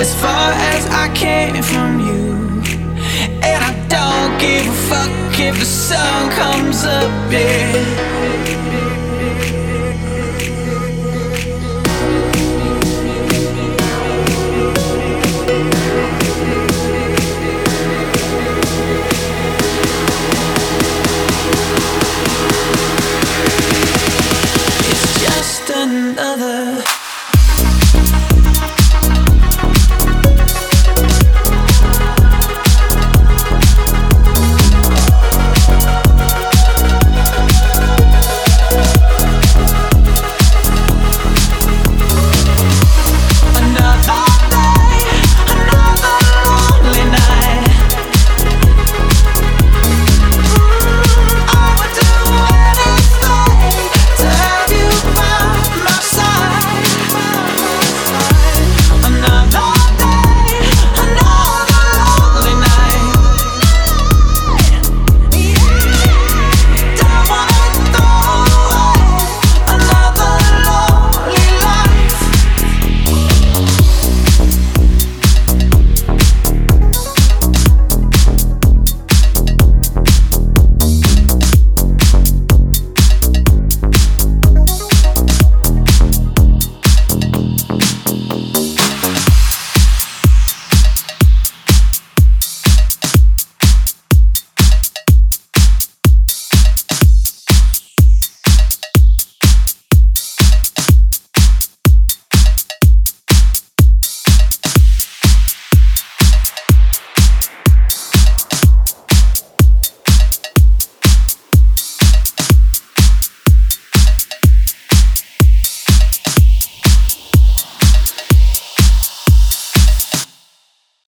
As far as I came from you, and I don't give a fuck if the sun comes up, yeah.